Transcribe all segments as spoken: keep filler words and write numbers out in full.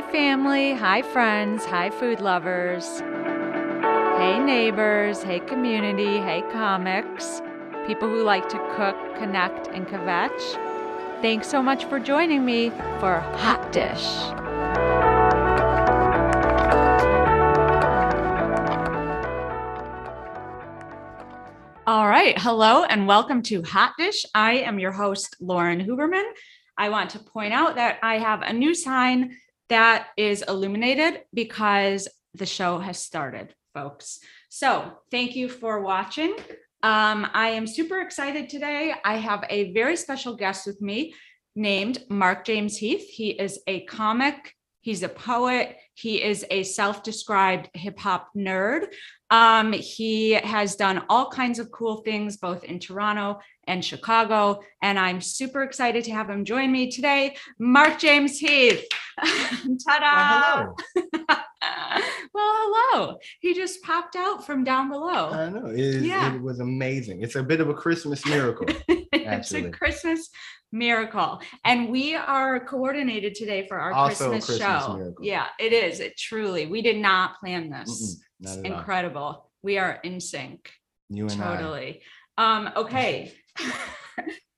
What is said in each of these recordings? Hi family, hi friends, hi food lovers, hey neighbors, hey community, hey comics, people who like to cook, connect, and kvetch. Thanks so much for joining me for Hot Dish. All right. Hello and welcome to Hot Dish. I am your host, Lauren Huberman. I want to point out that I have a new sign that is illuminated because the show has started, folks. So thank you for watching. Um, I am super excited today. I have a very special guest with me named Mark James Heath. He is a comic. He's a poet. He is a self-described hip hop nerd. Um, he has done all kinds of cool things, both in Toronto and Chicago. And I'm super excited to have him join me today. Mark James Heath. Ta-da! Well, hello. Well, hello. He just popped out from down below. I know. It, is, yeah. It was amazing. It's a bit of a Christmas miracle. It's a Christmas miracle. And we are coordinated today for our also Christmas, Christmas show. Miracle. Yeah, it is. It truly. We did not plan this. Not it's incredible. All. We are in sync. You and totally. I. Um, okay.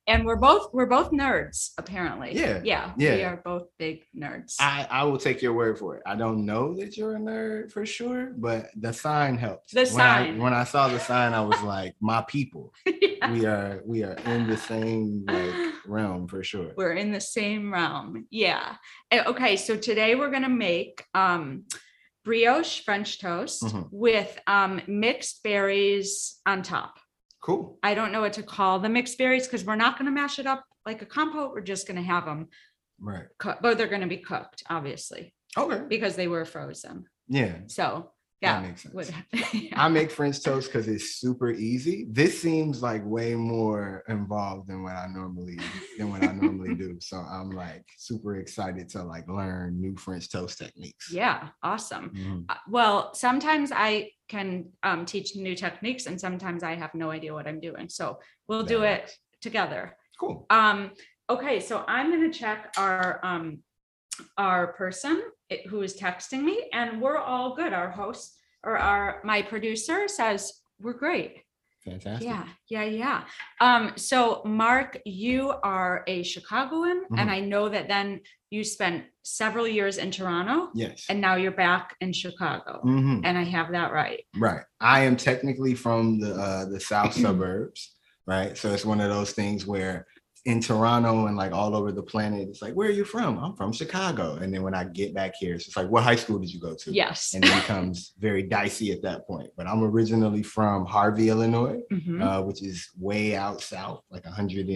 And we're both we're both nerds, apparently. Yeah. Yeah. Yeah. We are both big nerds. I, I will take your word for it. I don't know that you're a nerd for sure, but the sign helped. The when sign. I, when I saw the sign, I was like, my people. Yeah. We are we are in the same like realm for sure. We're in the same realm. Yeah. Okay, so today we're gonna make um brioche French toast mm-hmm. with um mixed berries on top. Cool. I don't know what to call the mixed berries because we're not going to mash it up like a compote. We're just going to have them. Right. Cook, but they're going to be cooked, obviously. Okay. Because they were frozen. Yeah. So, yeah. That makes sense. Would, yeah. I make French toast because it's super easy. This seems like way more involved than what I normally than what I normally do. So I'm like super excited to like learn new French toast techniques. Yeah. Awesome. Mm-hmm. Uh, well, sometimes I can um, teach new techniques and sometimes I have no idea what I'm doing. So we'll that do works. It together. Cool. Um, okay. So I'm going to check our, um, our person who is texting me and we're all good. Our host or our, my producer says we're great. Fantastic. Yeah. Yeah. Yeah. Um, so Mark, you are a Chicagoan mm-hmm. and I know that then you spent several years in Toronto. Yes. And now you're back in Chicago. Mm-hmm. And I have that right. Right. I am technically from the, uh, the South suburbs. Right. So it's one of those things where in Toronto and like all over the planet, it's like, where are you from? I'm from Chicago. And then when I get back here, it's just like, what high school did you go to? Yes. And it becomes very dicey at that point. But I'm originally from Harvey, Illinois, mm-hmm. uh, which is way out south, like one hundred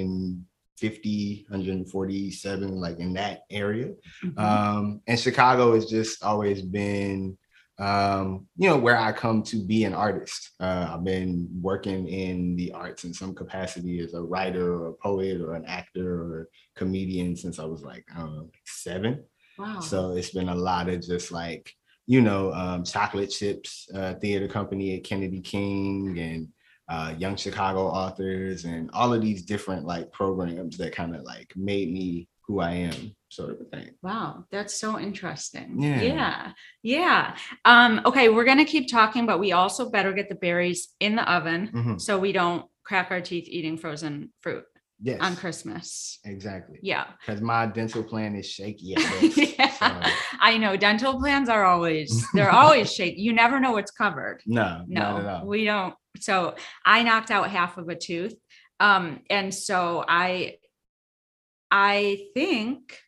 fifty, one forty-seven, like in that area. Mm-hmm. Um, and Chicago has just always been, um, you know, where I come to be an artist. Uh, I've been working in the arts in some capacity as a writer or a poet or an actor or comedian since I was like, I don't know, like seven. Wow. So it's been a lot of just like, you know, um, Chocolate Chips uh, Theater Company at Kennedy King and uh, Young Chicago Authors and all of these different like programs that kind of like made me who I am, sort of a thing. Wow, that's so interesting. Yeah. Yeah. Yeah. Um, okay, we're going to keep talking, but we also better get the berries in the oven mm-hmm. so we don't crack our teeth eating frozen fruit yes. on Christmas. Exactly. Yeah. Because my dental plan is shaky at best. Yeah. So. I know. Dental plans are always, they're always shaky. You never know what's covered. No, no, not at all. We don't. So I knocked out half of a tooth. Um, and so I, I think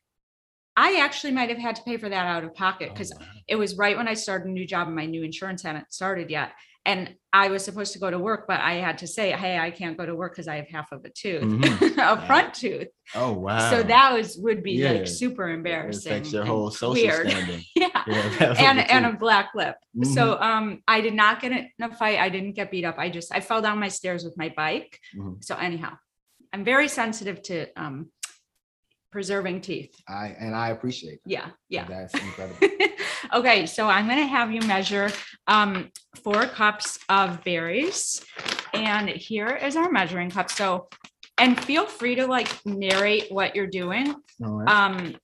I actually might have had to pay for that out of pocket because oh, wow. it was right when I started a new job and my new insurance hadn't started yet. And I was supposed to go to work, but I had to say, hey, I can't go to work because I have half of a tooth, mm-hmm. a yeah. front tooth. Oh, wow. So that was would be yeah. like super embarrassing. It affects your whole social weird. Standing. yeah. yeah and, a and a black lip. Mm-hmm. So um, I did not get in a fight. I didn't get beat up. I just I fell down my stairs with my bike. Mm-hmm. So anyhow, I'm very sensitive to um. preserving teeth. I and I appreciate that. Yeah. Yeah. That's incredible. Okay. So I'm going to have you measure um, four cups of berries. And here is our measuring cup. So, and feel free to like narrate what you're doing. Right. Um,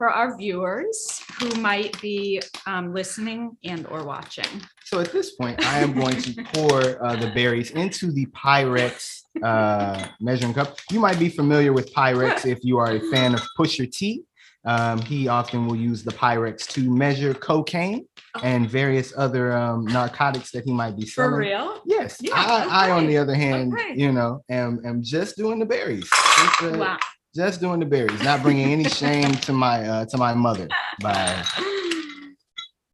for our viewers who might be um, listening and or watching. So at this point, I am going to pour uh, the berries into the Pyrex uh, measuring cup. You might be familiar with Pyrex if you are a fan of Pusher T. Um, he often will use the Pyrex to measure cocaine oh. and various other um, narcotics that he might be selling. For real? Yes. Yeah, I, okay. I, on the other hand, okay. you know, am, am just doing the berries. Just, uh, wow. Just doing the berries, not bringing any shame to my uh, to my mother by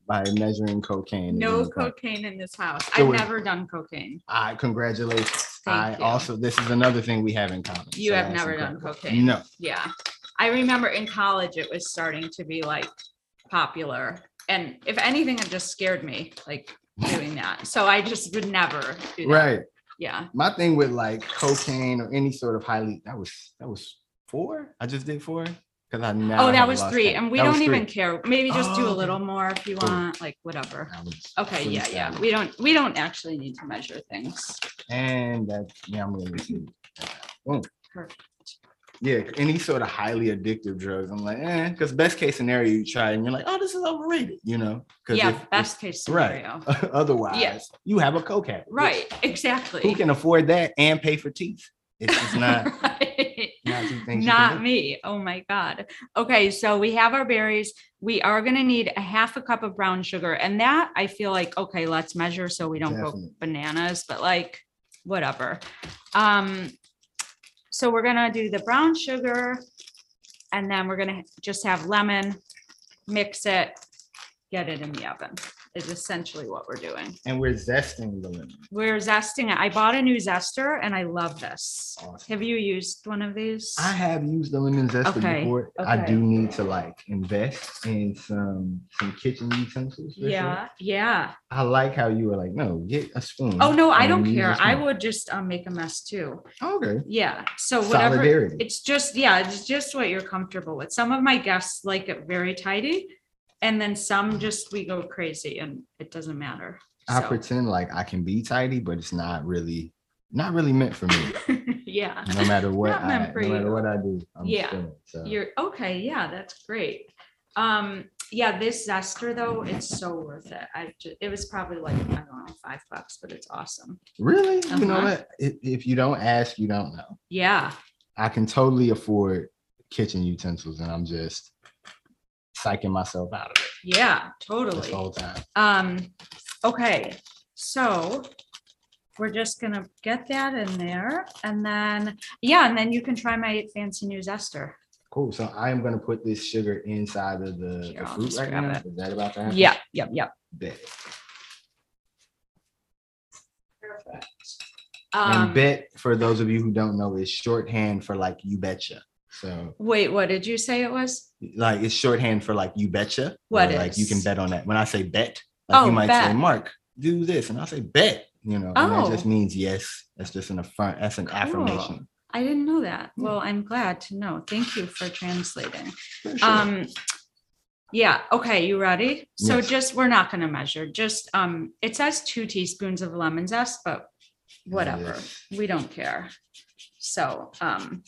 by measuring cocaine. No in cocaine cup. In this house. So I've never done cocaine. I congratulations. Thank I you. Also, this is another thing we have in common. You so have never done cocaine. cocaine. No. Yeah. I remember in college, it was starting to be like popular. And if anything, it just scared me like doing that. So I just would never do that. Right. Yeah. My thing with like cocaine or any sort of highly, that was, that was four. I just did four. Cause I now Oh, that was three. That. And we that don't even care. Maybe just oh, do a little more if you want, like whatever. Okay. Yeah. Sad. Yeah. We don't, we don't actually need to measure things. And that, yeah, I'm going to oh. Perfect. Yeah, any sort of highly addictive drugs, I'm like, eh, because best case scenario, you try and you're like, oh, this is overrated, you know? Yeah, if, best if, case scenario. Right. Otherwise, yeah. you have a cokehead. Right, exactly. Who can afford that and pay for teeth? It's just not, right. not two things. Not me. Oh my God. Okay, so we have our berries. We are going to need a half a cup of brown sugar. And that I feel like, okay, let's measure so we don't Definitely. go bananas, but like, whatever. Um, So we're going to do the brown sugar, and then we're going to just have lemon, mix it, get it in the oven. Is essentially what we're doing. And we're zesting the lemon. We're zesting it. I bought a new zester, and I love this. Awesome. Have you used one of these? I have used the lemon zester okay. before. Okay. I do need to like invest in some some kitchen utensils. Yeah, sure. yeah. I like how you were like, no, get a spoon. Oh no, I don't care. I would just um, make a mess too. Oh, okay. Yeah. So whatever. Solidarity. It's just yeah, it's just what you're comfortable with. Some of my guests like it very tidy. And then some just, we go crazy and it doesn't matter. So. I pretend like I can be tidy, but it's not really, not really meant for me. yeah. No matter what, I, no matter what I do. I'm yeah. Still, so. You're okay. Yeah. That's great. Um, yeah. This zester though, it's so worth it. I just, it was probably like, I don't know, five bucks, but it's awesome. Really? Uh-huh. You know what? If, if you don't ask, you don't know. Yeah. I can totally afford kitchen utensils and I'm just. Psyching myself out of it. Yeah, totally. This whole time. Um, okay, so we're just gonna get that in there, and then yeah, and then you can try my fancy new zester. Cool. So I am gonna put this sugar inside of the, Here, the fruit right now. It. Is that about to happen? Yeah, yep, yep. Bet. Perfect. Um, and bet, for those of you who don't know, is shorthand for like you betcha. So wait, what did you say it was? Like it's shorthand for like you betcha. What is? Like you can bet on that. When I say bet, like oh, you might bet. say, Mark, do this. And I'll say bet, you know, oh. and that just means yes. That's just an affirm that's an cool. affirmation. I didn't know that. Yeah. Well, I'm glad to know. Thank you for translating. For sure. Um yeah, okay, you ready? So yes. just we're not gonna measure. Just um it says two teaspoons of lemon zest, but whatever. Yes. We don't care. So um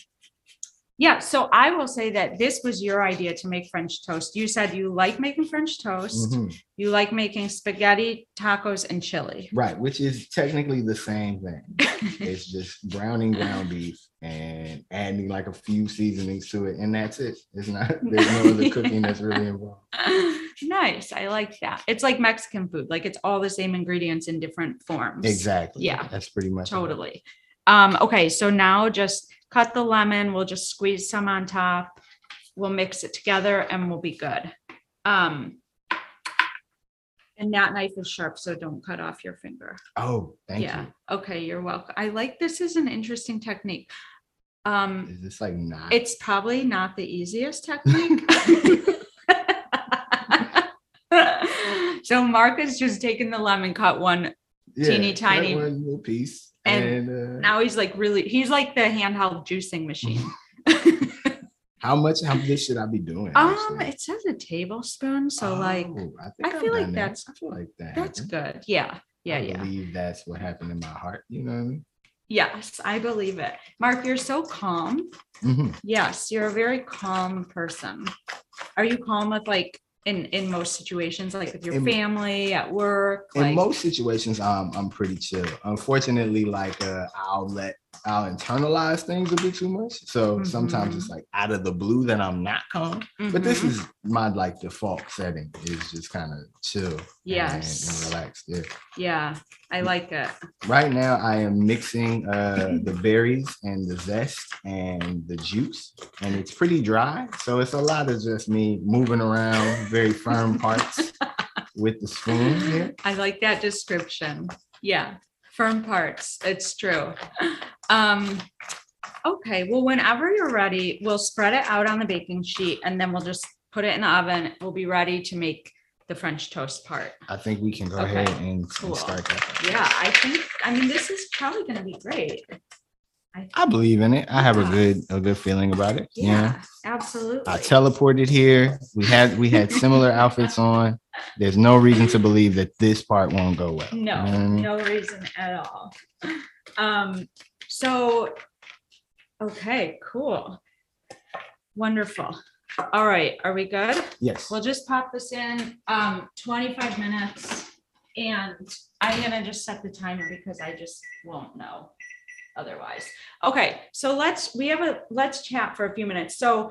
Yeah, so I will say that this was your idea to make French toast. You said you like making French toast. Mm-hmm. You like making spaghetti, tacos, and chili. Right, which is technically the same thing. It's just browning ground beef and adding like a few seasonings to it, and that's it. It's not there's no other cooking that's really involved. Nice, I like that. It's like Mexican food, like it's all the same ingredients in different forms. Exactly. Yeah, that's pretty much totally. Um, okay, so now just. Cut the lemon, we'll just squeeze some on top, we'll mix it together and we'll be good. Um, and that knife is sharp, so don't cut off your finger. Oh, thank yeah. you. Yeah, okay, you're welcome. I like this is an interesting technique. Um, is this like not? It's probably not the easiest technique. So Mark has just taken the lemon, cut one yeah, teeny tiny one little piece. And, and uh, now he's like really, he's like the handheld juicing machine. How much how this should I be doing? Um, actually? It says a tablespoon. So oh, like, I, I feel like that. that's, I feel like that. That's good. Yeah. Yeah. I yeah. I believe that's what happened in my heart. You know what I mean? Yes, I believe it. Mark, you're so calm. Mm-hmm. Yes. You're a very calm person. Are you calm with like in in most situations, like with your in, family, at work? In like- most situations, I'm I'm pretty chill. Unfortunately, like uh, I'll let I'll internalize things a bit too much. So mm-hmm. sometimes it's like out of the blue that I'm not calm. Mm-hmm. But this is my like default setting is just kind of chill. Yes. And, and relaxed. Yeah. Yeah. I like it. Right now I am mixing uh, the berries and the zest and the juice, and it's pretty dry. So it's a lot of just me moving around very firm parts with the spoon here. I like that description. Yeah. Firm parts. It's true. Um, okay. Well, whenever you're ready, we'll spread it out on the baking sheet and then we'll just put it in the oven. We'll be ready to make the French toast part. I think we can go okay. ahead and, cool. and start that. Yeah. I think, I mean, this is probably going to be great. I, I believe in it. I have yeah. a good, a good feeling about it. Yeah, yeah. Absolutely. I teleported here. We had, we had similar outfits on. There's no reason to believe that this part won't go well. No, you know what I mean? No reason at all. Um, so, okay, cool. Wonderful. All right, are we good? Yes. We'll just pop this in um, twenty-five minutes, and I'm gonna just set the timer because I just won't know otherwise. Okay, so let's, we have a, let's chat for a few minutes. So,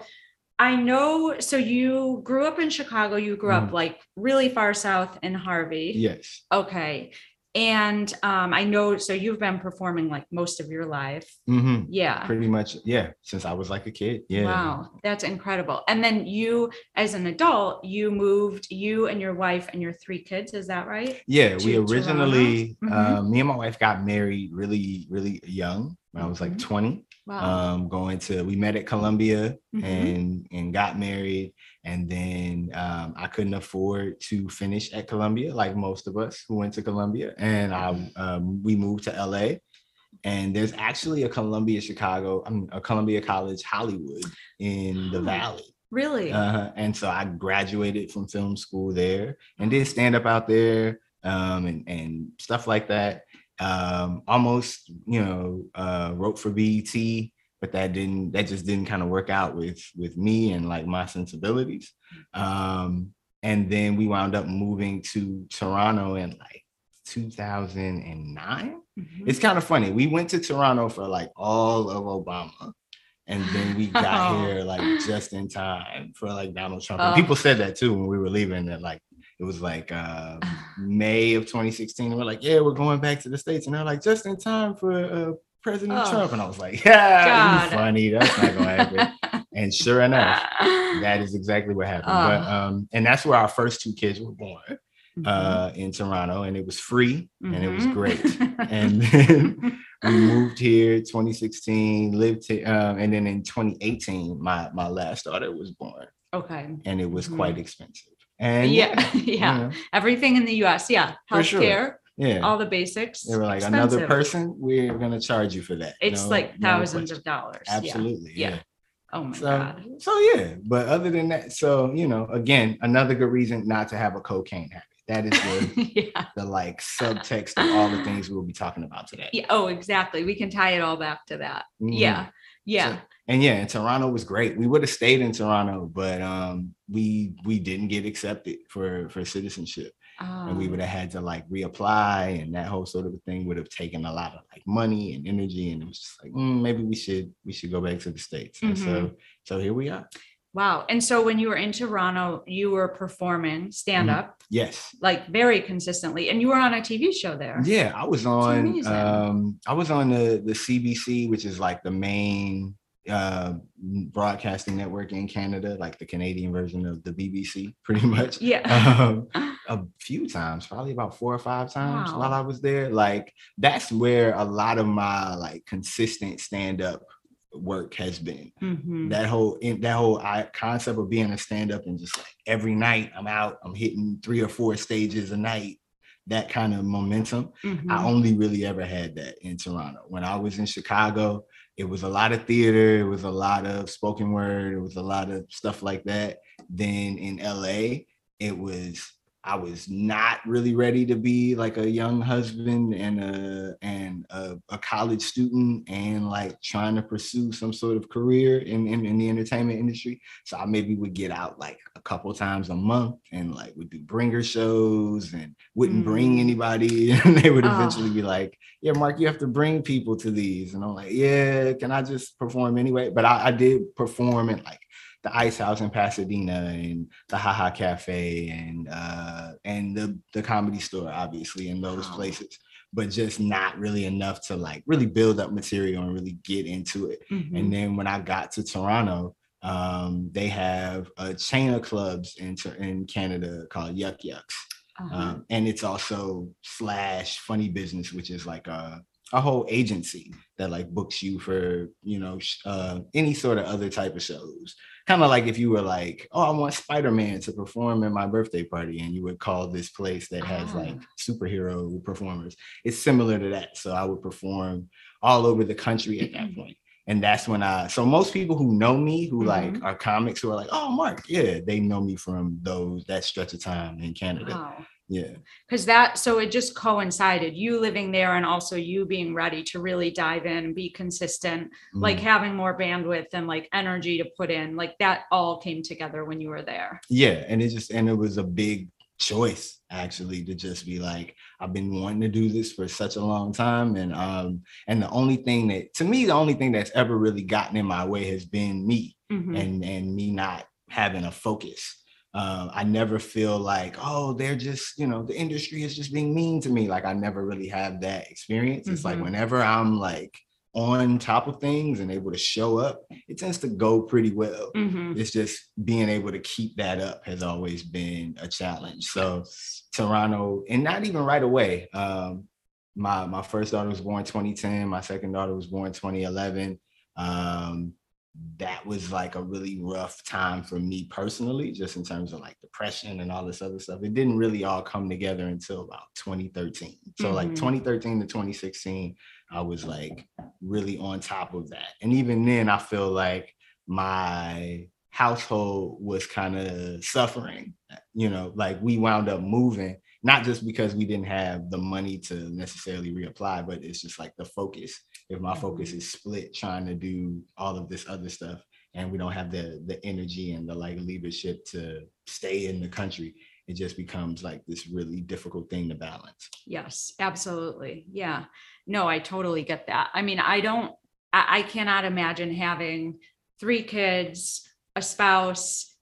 I know, so you grew up in Chicago, you grew mm. up like really far south in Harvey. Yes. Okay. And um, I know, so you've been performing like most of your life. Mm-hmm. Yeah. Pretty much. Yeah. Since I was like a kid. Yeah. Wow. That's incredible. And then you, as an adult, you moved, you and your wife and your three kids. Is that right? Yeah. To, we originally, mm-hmm. uh, me and my wife got married really, really young when I was like mm-hmm. twenty. Wow. Um, going to, we met at Columbia mm-hmm. and, and got married. And then um, I couldn't afford to finish at Columbia, like most of us who went to Columbia. And I, um, we moved to L A, and there's actually a Columbia, Chicago, I mean, a Columbia College, Hollywood in the Valley. Really? Uh, and so I graduated from film school there and did stand up out there um, and, and stuff like that. Um, almost, you know, uh, wrote for B E T, but that didn't, that just didn't kind of work out with, with me and like my sensibilities. Um, and then we wound up moving to Toronto in like two thousand nine. Mm-hmm. It's kind of funny. We went to Toronto for like all of Obama. And then we got oh. here like just in time for like Donald Trump. Oh. And people said that too, when we were leaving, that like, it was like uh, May of twenty sixteen. And we're like, yeah, we're going back to the States. And they're like, just in time for uh, President oh, Trump. And I was like, yeah, you funny. That's not going to happen. And sure enough, that is exactly what happened. Oh. But um, and that's where our first two kids were born mm-hmm. uh, in Toronto. And it was free mm-hmm. and it was great. And then we moved here twenty sixteen, lived here. Um, and then in twenty eighteen, my, my last daughter was born. Okay. And it was mm-hmm. quite expensive. And yeah, yeah, yeah, everything in the U S, yeah, healthcare, sure. yeah, all the basics. They were like, expensive. Another person, we're gonna charge you for that. It's no, like thousands no of dollars. Absolutely, yeah. yeah. Oh my so, god. So yeah, but other than that, so you know, again, another good reason not to have a cocaine habit. That is the, yeah. the like subtext of all the things we'll be talking about today. Yeah. Oh, exactly. We can tie it all back to that. Mm-hmm. Yeah. Yeah. So, and yeah, and Toronto was great. We would have stayed in Toronto, but um, we we didn't get accepted for, for citizenship. Oh. And we would have had to like reapply, and that whole sort of thing would have taken a lot of like money and energy. And it was just like, mm, maybe we should we should go back to the States. Mm-hmm. And so so here we are. Wow. And so when you were in Toronto, you were performing stand up. Mm-hmm. Yes. Like very consistently. And you were on a T V show there. Yeah, I was on um, I was on the, the C B C, which is like the main uh broadcasting network in Canada, like the Canadian version of the B B C, pretty much. Yeah. Um, a few times, probably about four or five times wow. while I was there. Like that's where a lot of my like consistent stand-up work has been. Mm-hmm. That whole that whole concept of being a stand-up and just like every night I'm out, I'm hitting three or four stages a night. That kind of momentum. Mm-hmm. I only really ever had that in Toronto. When I was in Chicago, it was a lot of theater. It was a lot of spoken word. It was a lot of stuff like that. Then in L A, it was I was not really ready to be like a young husband and a and a, a college student and like trying to pursue some sort of career in, in, in the entertainment industry. So I maybe would get out like a couple times a month and like would do bringer shows and wouldn't mm. bring anybody. And they would oh. eventually be like, yeah, Mark, you have to bring people to these. And I'm like, yeah, can I just perform anyway? But I, I did perform in like the Ice House in Pasadena and the Ha Ha Cafe and uh, and the, the Comedy Store, obviously, in those wow. places, but just not really enough to like really build up material and really get into it. Mm-hmm. And then when I got to Toronto, um, they have a chain of clubs in, in Canada called Yuck Yucks. Uh-huh. Um, and it's also slash Funny Business, which is like a a whole agency that like books you for, you know, uh, any sort of other type of shows. Kind of like if you were like, oh, I want Spider-Man to perform at my birthday party, and you would call this place that has oh. like superhero performers. It's similar to that. So I would perform all over the country at that point. And that's when I, so most people who know me, who mm-hmm. like are comics who are like, oh, Mark, yeah, they know me from those, that stretch of time in Canada. Wow. Yeah. Because that, so it just coincided, you living there and also you being ready to really dive in and be consistent, mm. like having more bandwidth and like energy to put in, like that all came together when you were there. Yeah. And it just, and it was a big choice actually to just be like, I've been wanting to do this for such a long time. And, um, and the only thing that, to me, the only thing that's ever really gotten in my way has been me mm-hmm. and, and me not having a focus. Um, I never feel like, oh, they're just, you know, the industry is just being mean to me. Like I never really have that experience. Mm-hmm. It's like whenever I'm like on top of things and able to show up, it tends to go pretty well. Mm-hmm. It's just being able to keep that up has always been a challenge. So Toronto, and not even right away. Um, my, my first daughter was born twenty ten. My second daughter was born twenty eleven. Um, that was like a really rough time for me personally, just in terms of like depression and all this other stuff. It didn't really all come together until about twenty thirteen. So mm-hmm. like twenty thirteen to twenty sixteen, I was like really on top of that. And even then I feel like my household was kind of suffering, you know, like we wound up moving, not just because we didn't have the money to necessarily reapply, but it's just like the focus. If my focus is split trying to do all of this other stuff and we don't have the the energy and the like leadership to stay in the country, it just becomes like this really difficult thing to balance. Yes, absolutely. Yeah, no, I totally get that. I mean, I don't, I, I cannot imagine having three kids, a spouse,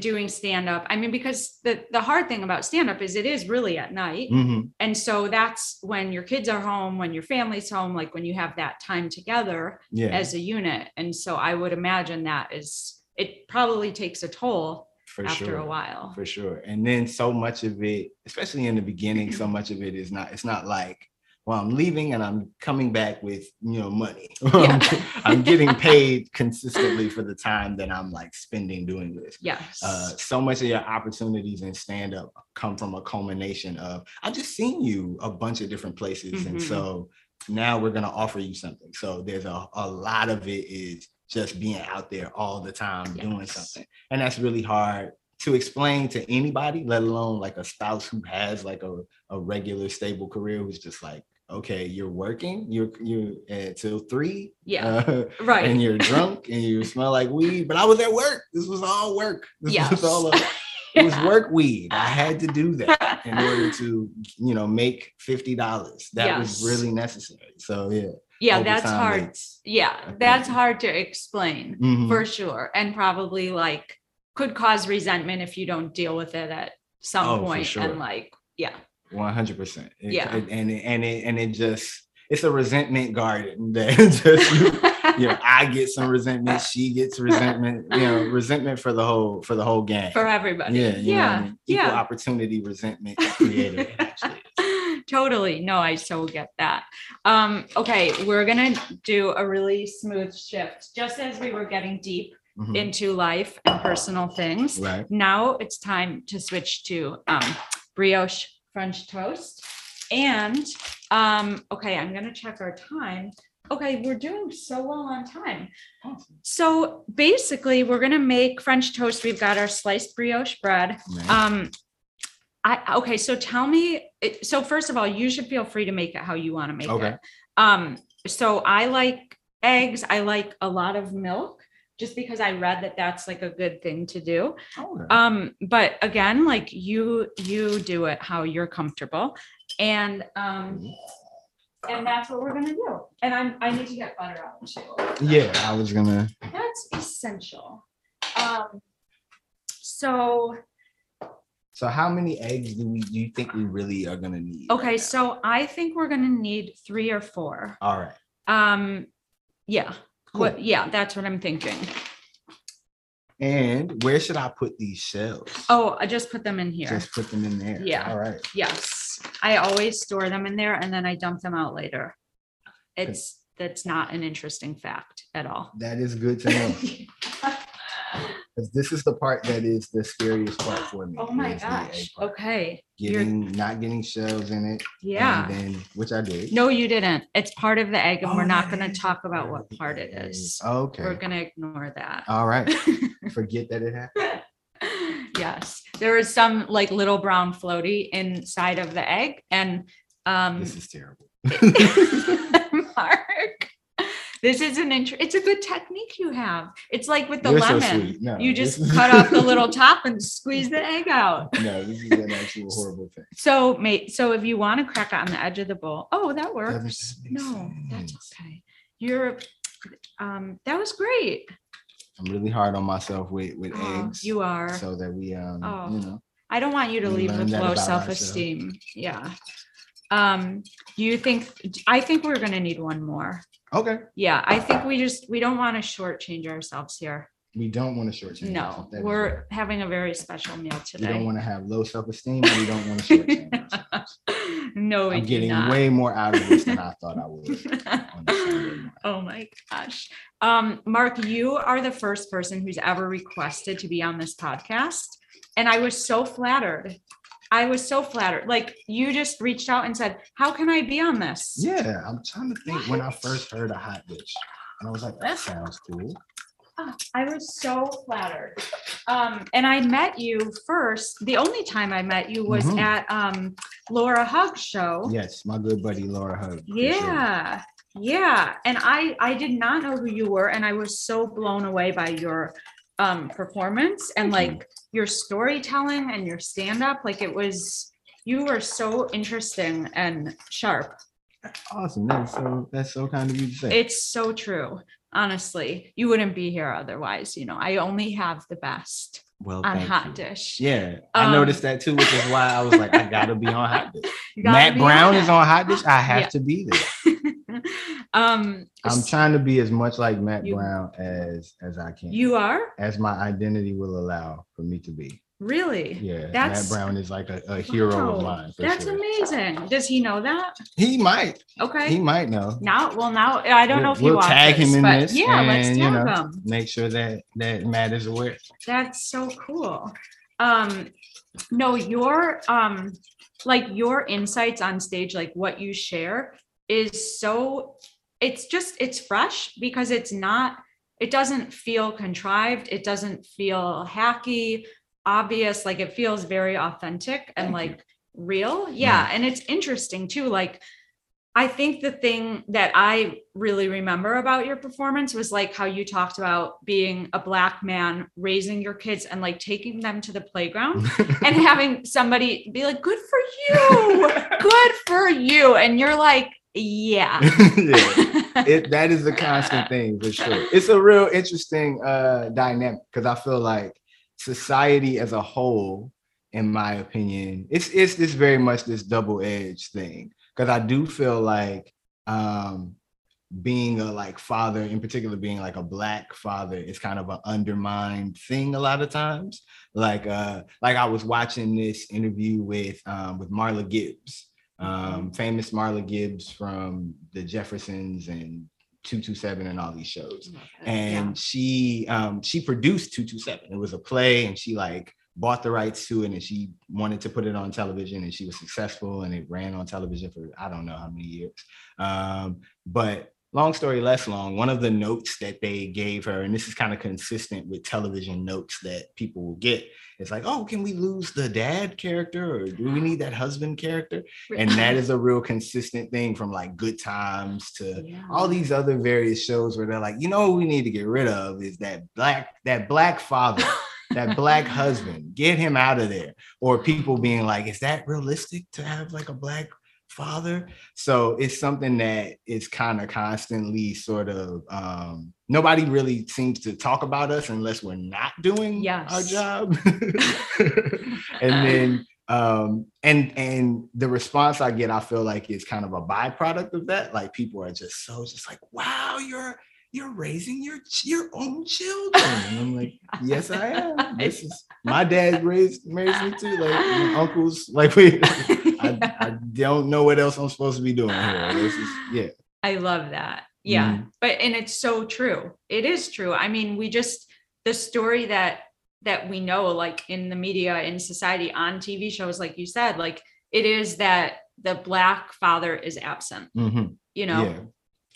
doing stand-up. I mean, because the, the hard thing about stand-up is it is really at night. Mm-hmm. And so that's when your kids are home, when your family's home, like when you have that time together yeah. as a unit. And so I would imagine that is, it probably takes a toll for after sure. a while. For sure. And then so much of it, especially in the beginning, so much of it is not, it's not like, well, I'm leaving and I'm coming back with, you know, money. Yeah. I'm getting paid consistently for the time that I'm like spending doing this. Yes. Uh, so much of your opportunities in stand up come from a culmination of, I've just seen you a bunch of different places. Mm-hmm. And so now we're going to offer you something. So there's a, a lot of it is just being out there all the time yes. doing something. And that's really hard to explain to anybody, let alone like a spouse who has like a, a regular stable career, who's just like, okay, you're working, you're you're until three, yeah, uh, right, and you're drunk and you smell like weed. But I was at work. This was all work. This yes. was all. A, it yeah. was work weed. I had to do that in order to, you know, make fifty dollars. That yes. was really necessary. So yeah, yeah, that's hard. Rates, yeah, that's hard to explain mm-hmm. for sure, and probably like could cause resentment if you don't deal with it at some oh, point. For sure. And like, yeah. one hundred percent. It, yeah. It, and it, and it and it just it's a resentment garden that just you, you know, I get some resentment, she gets resentment, you know, resentment for the whole for the whole gang. For everybody. Yeah. You yeah. know what I mean? Equal yeah. opportunity resentment creative actually. Totally. No, I so get that. Um, okay, we're gonna do a really smooth shift just as we were getting deep. Mm-hmm. Into life and personal things. Right. Now it's time to switch to um, brioche French toast. And um, okay, I'm going to check our time. Okay, we're doing so well on time. Awesome. So basically, we're going to make French toast. We've got our sliced brioche bread. Nice. Um, I, okay. So tell me, it, so first of all, you should feel free to make it how you want to make okay. it. Um, so I like eggs. I like a lot of milk just because I read that that's like a good thing to do. Okay. Um, but again, like you, you do it how you're comfortable, and, um, and that's what we're going to do. And I'm, I need to get butter out too. Yeah. I was going to, that's essential. Um, so So how many eggs do we do you think we really are going to need? Okay, right so I think we're going to need three or four. All right. Um, yeah. Cool. What? Yeah, that's what I'm thinking. And where should I put these shells? Oh, I just put them in here. Just put them in there. Yeah. All right. Yes. I always store them in there and then I dump them out later. It's that's not an interesting fact at all. That is good to know. Because this is the part that is the scariest part for me. Oh my gosh. Okay. Getting You're... not getting shells in it. Yeah. And then, which I did. No, you didn't. It's part of the egg, and oh, we're not going to talk about what part it is. Okay. We're going to ignore that. All right. Forget that it happened. Yes. There is some like little brown floaty inside of the egg, and um this is terrible. Mark. This is an int- it's a good technique you have. It's like with the You're lemon. So no, you just is- cut off the little top and squeeze the egg out. No, this is an actual horrible thing. So, mate, so if you want to crack it on the edge of the bowl, oh, that works. That no, sense. That's okay. You're, um, that was great. I'm really hard on myself with with oh, eggs. You are. So that we, um, oh, you know. I don't want you to leave with low self-esteem. Ourselves. Yeah. Um, do you think, I think we're going to need one more. Okay. Yeah. I think we just, we don't want to shortchange ourselves here. We don't want to shortchange. No, we're having a very special meal today. We don't want to have low self-esteem. We don't want to shortchange ourselves. No, we I'm getting not. way more out of this than I thought I would. Oh my gosh. Um, Mark, you are the first person who's ever requested to be on this podcast. And I was so flattered. I was so flattered. Like you just reached out and said, how can I be on this? Yeah. I'm trying to think what? when I first heard a hot dish and I was like, that sounds cool. Oh, I was so flattered. Um, and I met you first. The only time I met you was mm-hmm. at um, Laura Hugg's show. Yes. My good buddy, Laura Hugg. Yeah. Sure. Yeah. And I, I did not know who you were. And I was so blown away by your um, performance and mm-hmm. like, your storytelling and your stand-up, like it was, you were so interesting and sharp. Awesome. That's so, that's so kind of you to say. It's so true. Honestly, you wouldn't be here otherwise. You know, I only have the best well, on Hot you. Dish. Yeah. I um, noticed that too, which is why I was like, I gotta be on Hot Dish. Matt Brown on is on Hot Dish. I have yeah. to be there. um I'm trying to be as much like Matt you, Brown as as I can. You are? As my identity will allow for me to be. Really? Yeah. That's, Matt Brown is like a, a hero wow, of mine. That's sure. amazing. Does he know that? He might. Okay. He might know. Now, well, now I don't we'll, know if we'll you tag this, him in this. Yeah, and, let's tag you know, him. Make sure that that Matt is aware. That's so cool. Um, no, your um, like your insights on stage, like what you share. Is so it's just it's fresh because it's not it doesn't feel contrived, it doesn't feel hacky, obvious, like it feels very authentic and like real. Yeah. And it's interesting too, like I think the thing that I really remember about your performance was like how you talked about being a Black man, raising your kids and like taking them to the playground and having somebody be like, good for you, good for you. And you're like, yeah, yeah. It, that is a constant thing for sure. It's a real interesting uh, dynamic because I feel like society as a whole, in my opinion, it's it's this very much this double-edged thing because I do feel like um, being a like father, in particular, being like a Black father is kind of an undermined thing a lot of times. Like uh, like I was watching this interview with um, with Marla Gibbs. Um, famous Marla Gibbs from the Jeffersons and two two seven and all these shows. And yeah. she um, she produced two two seven. It was a play and she like bought the rights to it and she wanted to put it on television and she was successful and it ran on television for I don't know how many years. Um, but long story less long, one of the notes that they gave her, and this is kind of consistent with television notes that people will get, it's like, oh, can we lose the dad character, or do we need that husband character? And that is a real consistent thing from like Good Times to yeah. all these other various shows where they're like, you know what we need to get rid of is that black, that black father, that black husband, get him out of there. Or people being like, is that realistic to have like a black father? So it's something that is kind of constantly sort of um nobody really seems to talk about us unless we're not doing yes. our job. And then um and and the response I get, I feel like, is kind of a byproduct of that. Like people are just so just like, wow, you're you're raising your your own children. And I'm like, yes, I am. This is my dad raised raised me too. Like my uncles, like we I, I don't know what else I'm supposed to be doing here. This is, yeah. I love that. Yeah. Mm-hmm. But, and it's so true. It is true. I mean, we just, the story that, that we know, like in the media, in society, on T V shows, like you said, like it is that the black father is absent, mm-hmm. you know? Yeah.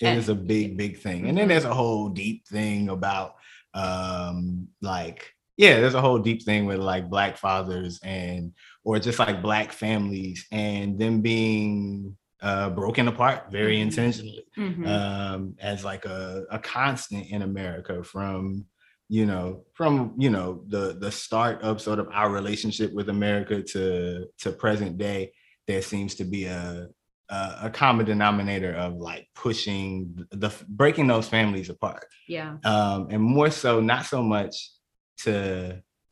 It and, is a big, big thing. And then there's a whole deep thing about um, like, yeah, there's a whole deep thing with like black fathers and, or just like black families and them being uh, broken apart very intentionally, mm-hmm. um, as like a, a constant in America from, you know, from, you know, the, the start of sort of our relationship with America to, to present day. There seems to be a, Uh, a common denominator of like pushing the breaking those families apart. Yeah. Um, and more so, not so much to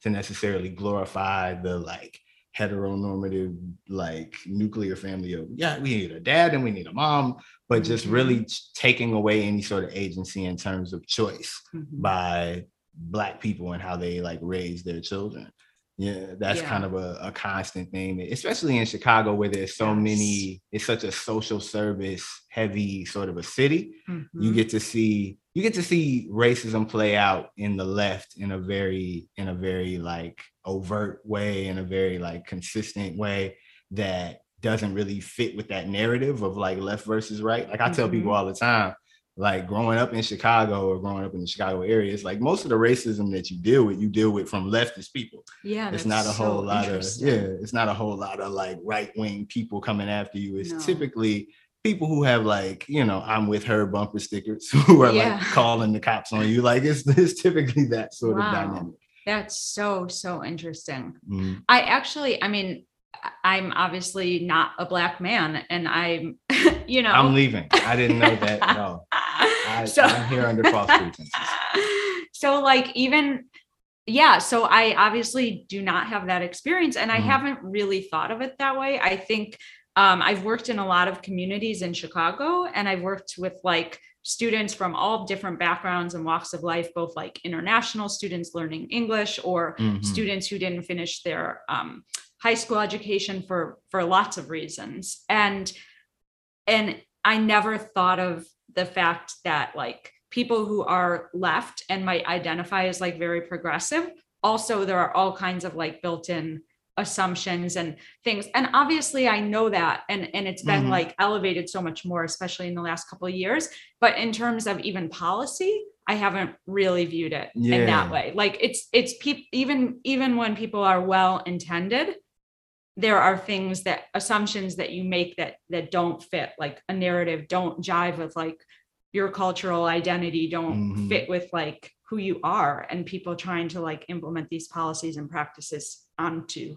to necessarily glorify the like heteronormative, like nuclear family of, yeah, we need a dad and we need a mom, but mm-hmm. just really taking away any sort of agency in terms of choice mm-hmm. by Black people and how they like raise their children. Yeah, that's yeah. kind of a, a constant thing, especially in Chicago, where there's so yes. many, it's such a social service heavy sort of a city. Mm-hmm. You get to see, you get to see racism play out in the left in a very, in a very like overt way, in a very like consistent way that doesn't really fit with that narrative of like left versus right. Like I mm-hmm. tell people all the time, like growing up in Chicago or growing up in the Chicago area, it's like most of the racism that you deal with, you deal with from leftist people. Yeah. It's not a whole lot of, yeah, it's not a whole lot of like right-wing people coming after you. It's no. typically people who have like, you know, I'm with her bumper stickers who are yeah. like calling the cops on you. Like it's, it's typically that sort wow. of dynamic. That's so, so interesting. Mm-hmm. I actually, I mean, I'm obviously not a Black man and I'm, you know. I'm leaving. I didn't know that at all. I, so, I'm here under false pretenses. So like even, yeah, so I obviously do not have that experience and I mm-hmm. haven't really thought of it that way. I think um, I've worked in a lot of communities in Chicago and I've worked with like students from all different backgrounds and walks of life, both like international students learning English or mm-hmm. students who didn't finish their um, high school education for, for lots of reasons. And, and I never thought of the fact that like people who are left and might identify as like very progressive. Also, there are all kinds of like built-in assumptions and things. And obviously I know that, and, and it's been mm-hmm. like elevated so much more, especially in the last couple of years, but in terms of even policy, I haven't really viewed it yeah. in that way. Like it's, it's pe- even, even when people are well-intended, there are things that assumptions that you make that, that don't fit like a narrative, don't jive with like your cultural identity, don't mm-hmm. fit with like who you are, and people trying to like implement these policies and practices onto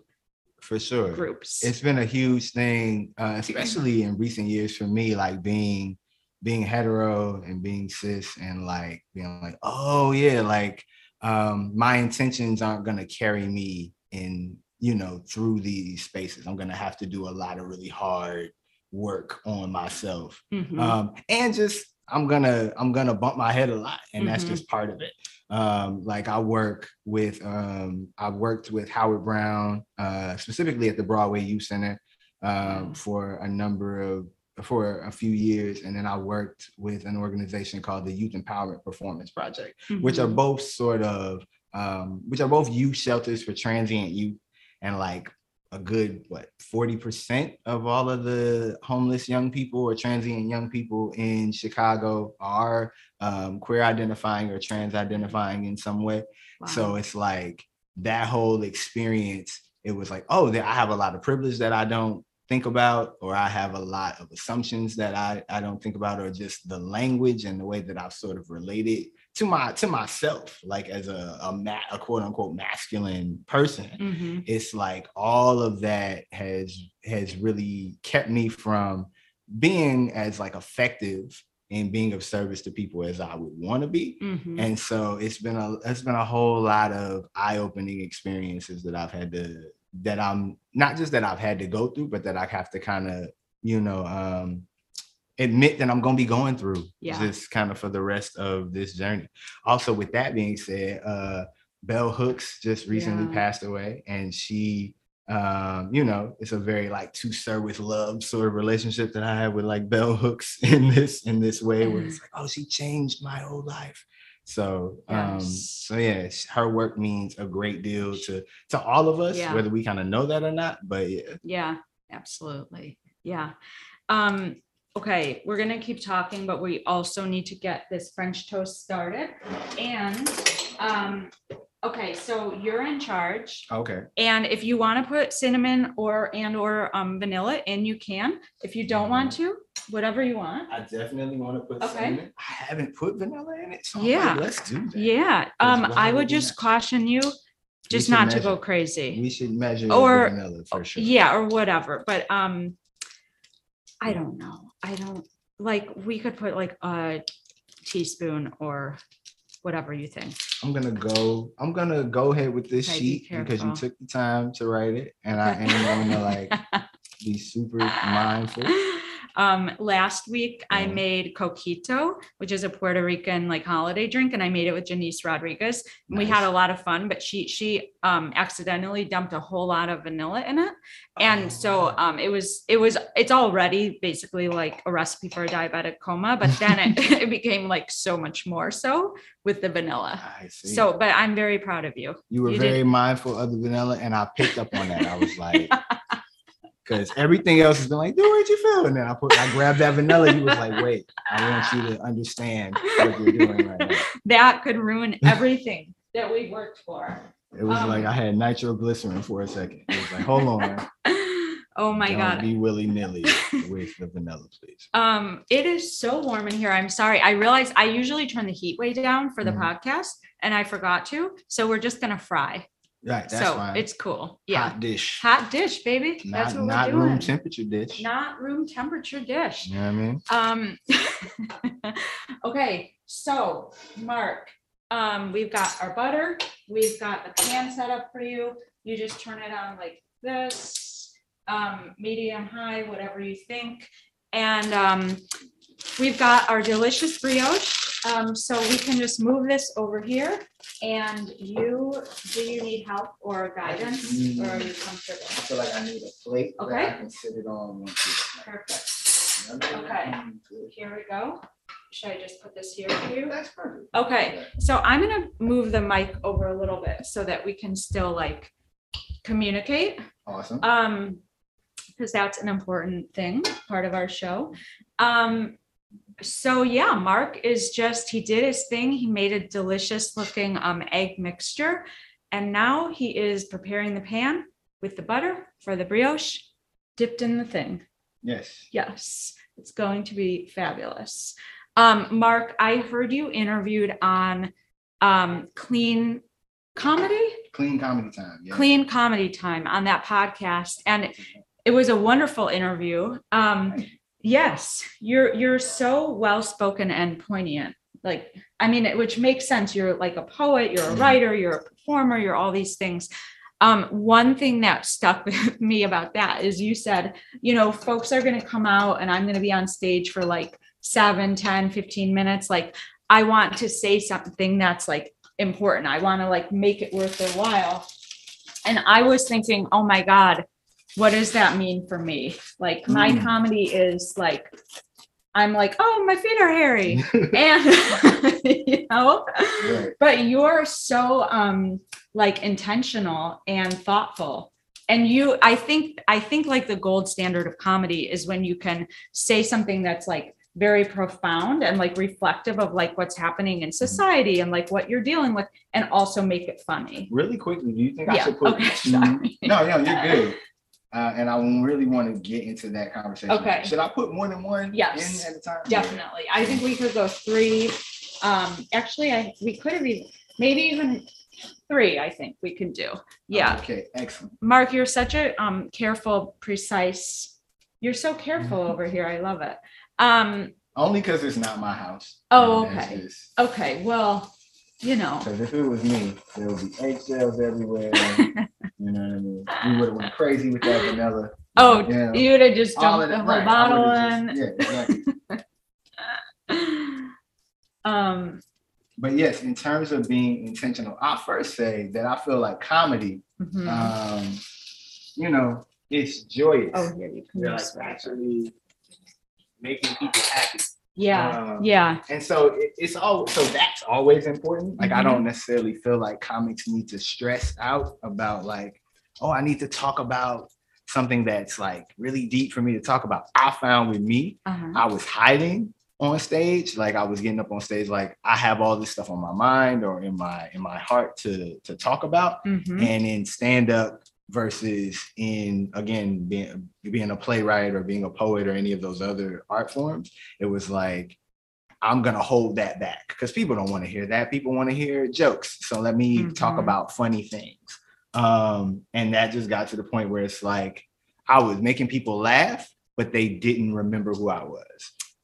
for sure groups. It's been a huge thing, uh, especially in recent years for me, like being, being hetero and being cis and like being like, oh yeah, like um, my intentions aren't going to carry me in, you know, through these spaces. I'm going to have to do a lot of really hard work on myself. Mm-hmm. Um, and just, I'm going to, I'm going to bump my head a lot. And mm-hmm. that's just part of it. Um, like I work with, um, I've worked with Howard Brown, uh, specifically at the Broadway Youth Center um, for a number of, for a few years. And then I worked with an organization called the Youth Empowerment Performance Project, mm-hmm. which are both sort of, um, which are both youth shelters for transient youth. And like a good, what, forty percent of all of the homeless young people or transient young people in Chicago are um, queer identifying or trans identifying in some way. Wow. So it's like that whole experience, it was like, oh, I have a lot of privilege that I don't think about, or I have a lot of assumptions that I, I don't think about, or just the language and the way that I've sort of related to my to myself, like as a a, ma- a quote unquote masculine person. Mm-hmm. It's like all of that has has really kept me from being as like effective and being of service to people as I would want to be. Mm-hmm. And so it's been a it's been a whole lot of eye-opening experiences that I've had to that I'm not just that I've had to go through, but that I have to kind of, you know, um, admit that I'm going to be going through yeah. just kind of for the rest of this journey. Also, with that being said, uh, Bell Hooks just recently yeah. passed away, and she, um, you know, it's a very like to serve with love sort of relationship that I have with like Bell Hooks in this, in this way mm. where it's like, oh, she changed my whole life. So, um, yes. so yeah, her work means a great deal to, to all of us, yeah. whether we kind of know that or not, but yeah. Yeah, absolutely. Yeah. Um, okay. We're going to keep talking, but we also need to get this French toast started. And, um, okay, so you're in charge. Okay. And if you want to put cinnamon or, and, or, um, vanilla in, you can. If you don't want to, whatever you want. I definitely want to put okay. cinnamon. I haven't put vanilla in it, so yeah. like, let's do that. Yeah. Um, I would just that. caution you just not measure. to go crazy. We should measure or, vanilla for sure. Yeah, or whatever. But um, I don't know. I don't like. We could put like a teaspoon or whatever you think. I'm gonna go. I'm gonna go ahead with this okay, sheet be because you took the time to write it, and I am gonna like be super mindful. Um, last week mm. I made Coquito, which is a Puerto Rican like holiday drink. And I made it with Janice Rodriguez. Nice. We had a lot of fun, but she, she, um, accidentally dumped a whole lot of vanilla in it. And oh. so, um, it was, it was, it's already basically like a recipe for a diabetic coma, but then it, it became like so much more so with the vanilla. I see. So, but I'm very proud of you. You were you very did. mindful of the vanilla. And I picked up on that. I was like, because everything else has been like, dude, where'd you feel? And then I put, I grabbed that vanilla. You was like, wait, I want you to understand what you're doing right now. That could ruin everything that we worked for. It was um, like I had nitroglycerin for a second. It was like, hold on. Oh my Don't God. Be willy-nilly with the vanilla, please. Um, it is so warm in here. I'm sorry. I realized I usually turn the heat way down for the mm-hmm. podcast, and I forgot to. So we're just gonna fry. Right, that's so fine. It's cool. Yeah. Hot dish. Hot dish, baby. Not, that's what not we're doing. Not room temperature dish. Not room temperature dish. You know what I mean? Um, okay, so Mark, um, we've got our butter. We've got the pan set up for you. You just turn it on like this, um, medium, high, whatever you think. And um, we've got our delicious brioche. Um, so we can just move this over here, and you, do you need help or guidance, mm-hmm. or are you comfortable? I feel like I need a plate okay. that I can sit it on. Perfect. Okay, here we go. Should I just put this here for you? That's perfect. Okay, so I'm going to move the mic over a little bit so that we can still like communicate. Awesome. Um, because that's an important thing, part of our show. Um. So yeah, Mark is just, he did his thing. He made a delicious looking um, egg mixture. And now he is preparing the pan with the butter for the brioche dipped in the thing. Yes. Yes. It's going to be fabulous. Um, Mark, I heard you interviewed on um, Clean Comedy? Clean Comedy Time. Yeah. Clean Comedy Time on that podcast. And it, it was a wonderful interview. Um, nice. Yes, you're you're so well spoken and poignant. Like, I mean, it, which makes sense. You're like a poet, you're a writer, you're a performer, you're all these things. Um, one thing that stuck with me about that is you said, you know, folks are going to come out and I'm going to be on stage for like seven, ten, fifteen minutes. Like, I want to say something that's like important. I want to like make it worth their while. And I was thinking, oh my God, what does that mean for me? Like my mm. comedy is like, I'm like, oh, my feet are hairy. And, you know, right. But you're so um, like intentional and thoughtful And you, I think, I think like the gold standard of comedy is when you can say something that's like very profound and like reflective of like what's happening in society and like what you're dealing with, and also make it funny. Really quickly, do you think yeah. I should put? Okay, sorry. No, no, you're good. Uh, and I really want to get into that conversation. Okay. Should I put more than one yes. in at a time? Definitely. I think we could go three. Um, actually, I we could have even, maybe even three, I think we can do. Yeah. Okay, excellent. Mark, you're such a um, careful, precise. You're so careful over here. I love it. Um, Only because it's not my house. Oh, okay. Just, okay, well, you know. Because if it was me, there would be eggshells everywhere. You know what I mean? We would have went crazy with that vanilla. Oh, you know, you'd have just dumped the whole right, bottle in. Yeah, exactly. um, but yes, in terms of being intentional, I first say that I feel like comedy, mm-hmm. um, you know, it's joyous. Oh, yeah, you can like actually making people happy. Yeah, um, yeah. And so it, it's all, so that's always important. Like, mm-hmm. I don't necessarily feel like comics need to stress out about like, oh, I need to talk about something that's like really deep for me to talk about. I found with me, uh-huh. I was hiding on stage. Like I was getting up on stage, like I have all this stuff on my mind or in my, in my heart to, to talk about. Mm-hmm. And in stand up versus in, again, being, being a playwright or being a poet or any of those other art forms, it was like, I'm going to hold that back because people don't want to hear that. People want to hear jokes. So let me mm-hmm. talk about funny things. Um, and that just got to the point where it's like, I was making people laugh, but they didn't remember who I was.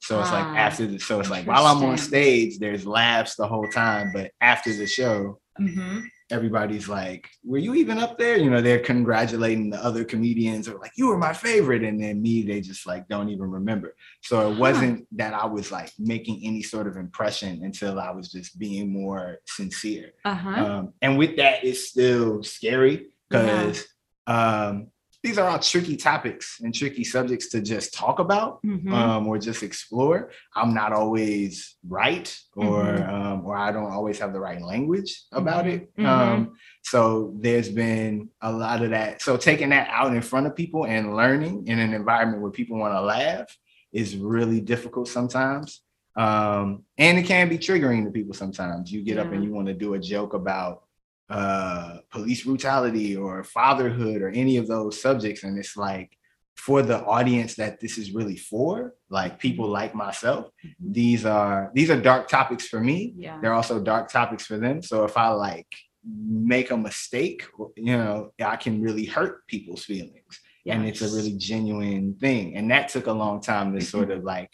So it's ah, like after the, so it's like while I'm on stage, there's laughs the whole time, but after the show, mm-hmm. everybody's like, were you even up there? You know, they're congratulating the other comedians or like, you were my favorite. And then me, they just like, don't even remember. So it wasn't huh. that I was like making any sort of impression until I was just being more sincere. Uh-huh. Um, and with that, it's still scary because yeah. um, these are all tricky topics and tricky subjects to just talk about mm-hmm. um, or just explore. I'm not always right or mm-hmm. um, or I don't always have the right language about mm-hmm. it. Mm-hmm. Um, so there's been a lot of that. So taking that out in front of people and learning in an environment where people want to laugh is really difficult sometimes. Um, and it can be triggering to people sometimes. You get yeah. up and you want to do a joke about uh police brutality or fatherhood or any of those subjects, and it's like for the audience that this is really for, like people like myself, mm-hmm. these are these are dark topics for me. Yeah. They're also dark topics for them. So if I like make a mistake, you know, I can really hurt people's feelings. Yes. And it's a really genuine thing, and that took a long time to sort of like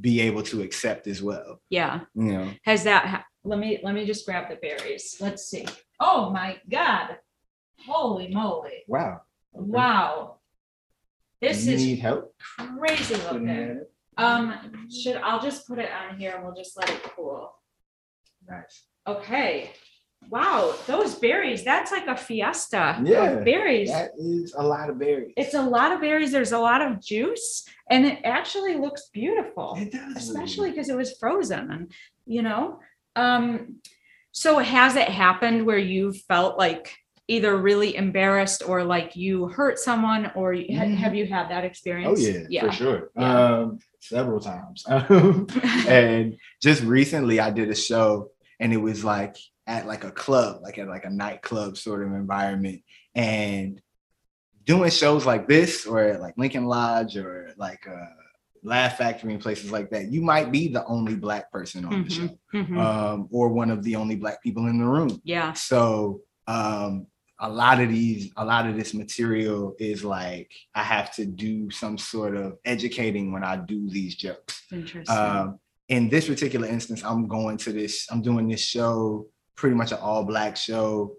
be able to accept as well. Yeah. You know, has that ha- Let me let me just grab the berries. Let's see. Oh my God! Holy moly! Wow! Okay. Wow! This you is need help? Crazy looking. Um, should I'll just put it on here and we'll just let it cool. Nice. Okay. Wow, those berries. That's like a fiesta. Yeah. Of berries. That is a lot of berries. It's a lot of berries. There's a lot of juice, and it actually looks beautiful. It does, especially because it was frozen, and you know. Um, so has it happened where you felt like either really embarrassed or like you hurt someone, or ha- mm. have you had that experience? Oh yeah, yeah. for sure. Yeah. Um, several times. And just recently I did a show and it was like at like a club, like at like a nightclub sort of environment, and doing shows like this or at like Lincoln Lodge or like, uh, Laugh Factory and places like that, you might be the only Black person on mm-hmm, the show mm-hmm. um, or one of the only Black people in the room. Yeah. So um, a lot of these, a lot of this material is like, I have to do some sort of educating when I do these jokes. Interesting. Um, in this particular instance, I'm going to this, I'm doing this show, pretty much an all Black show,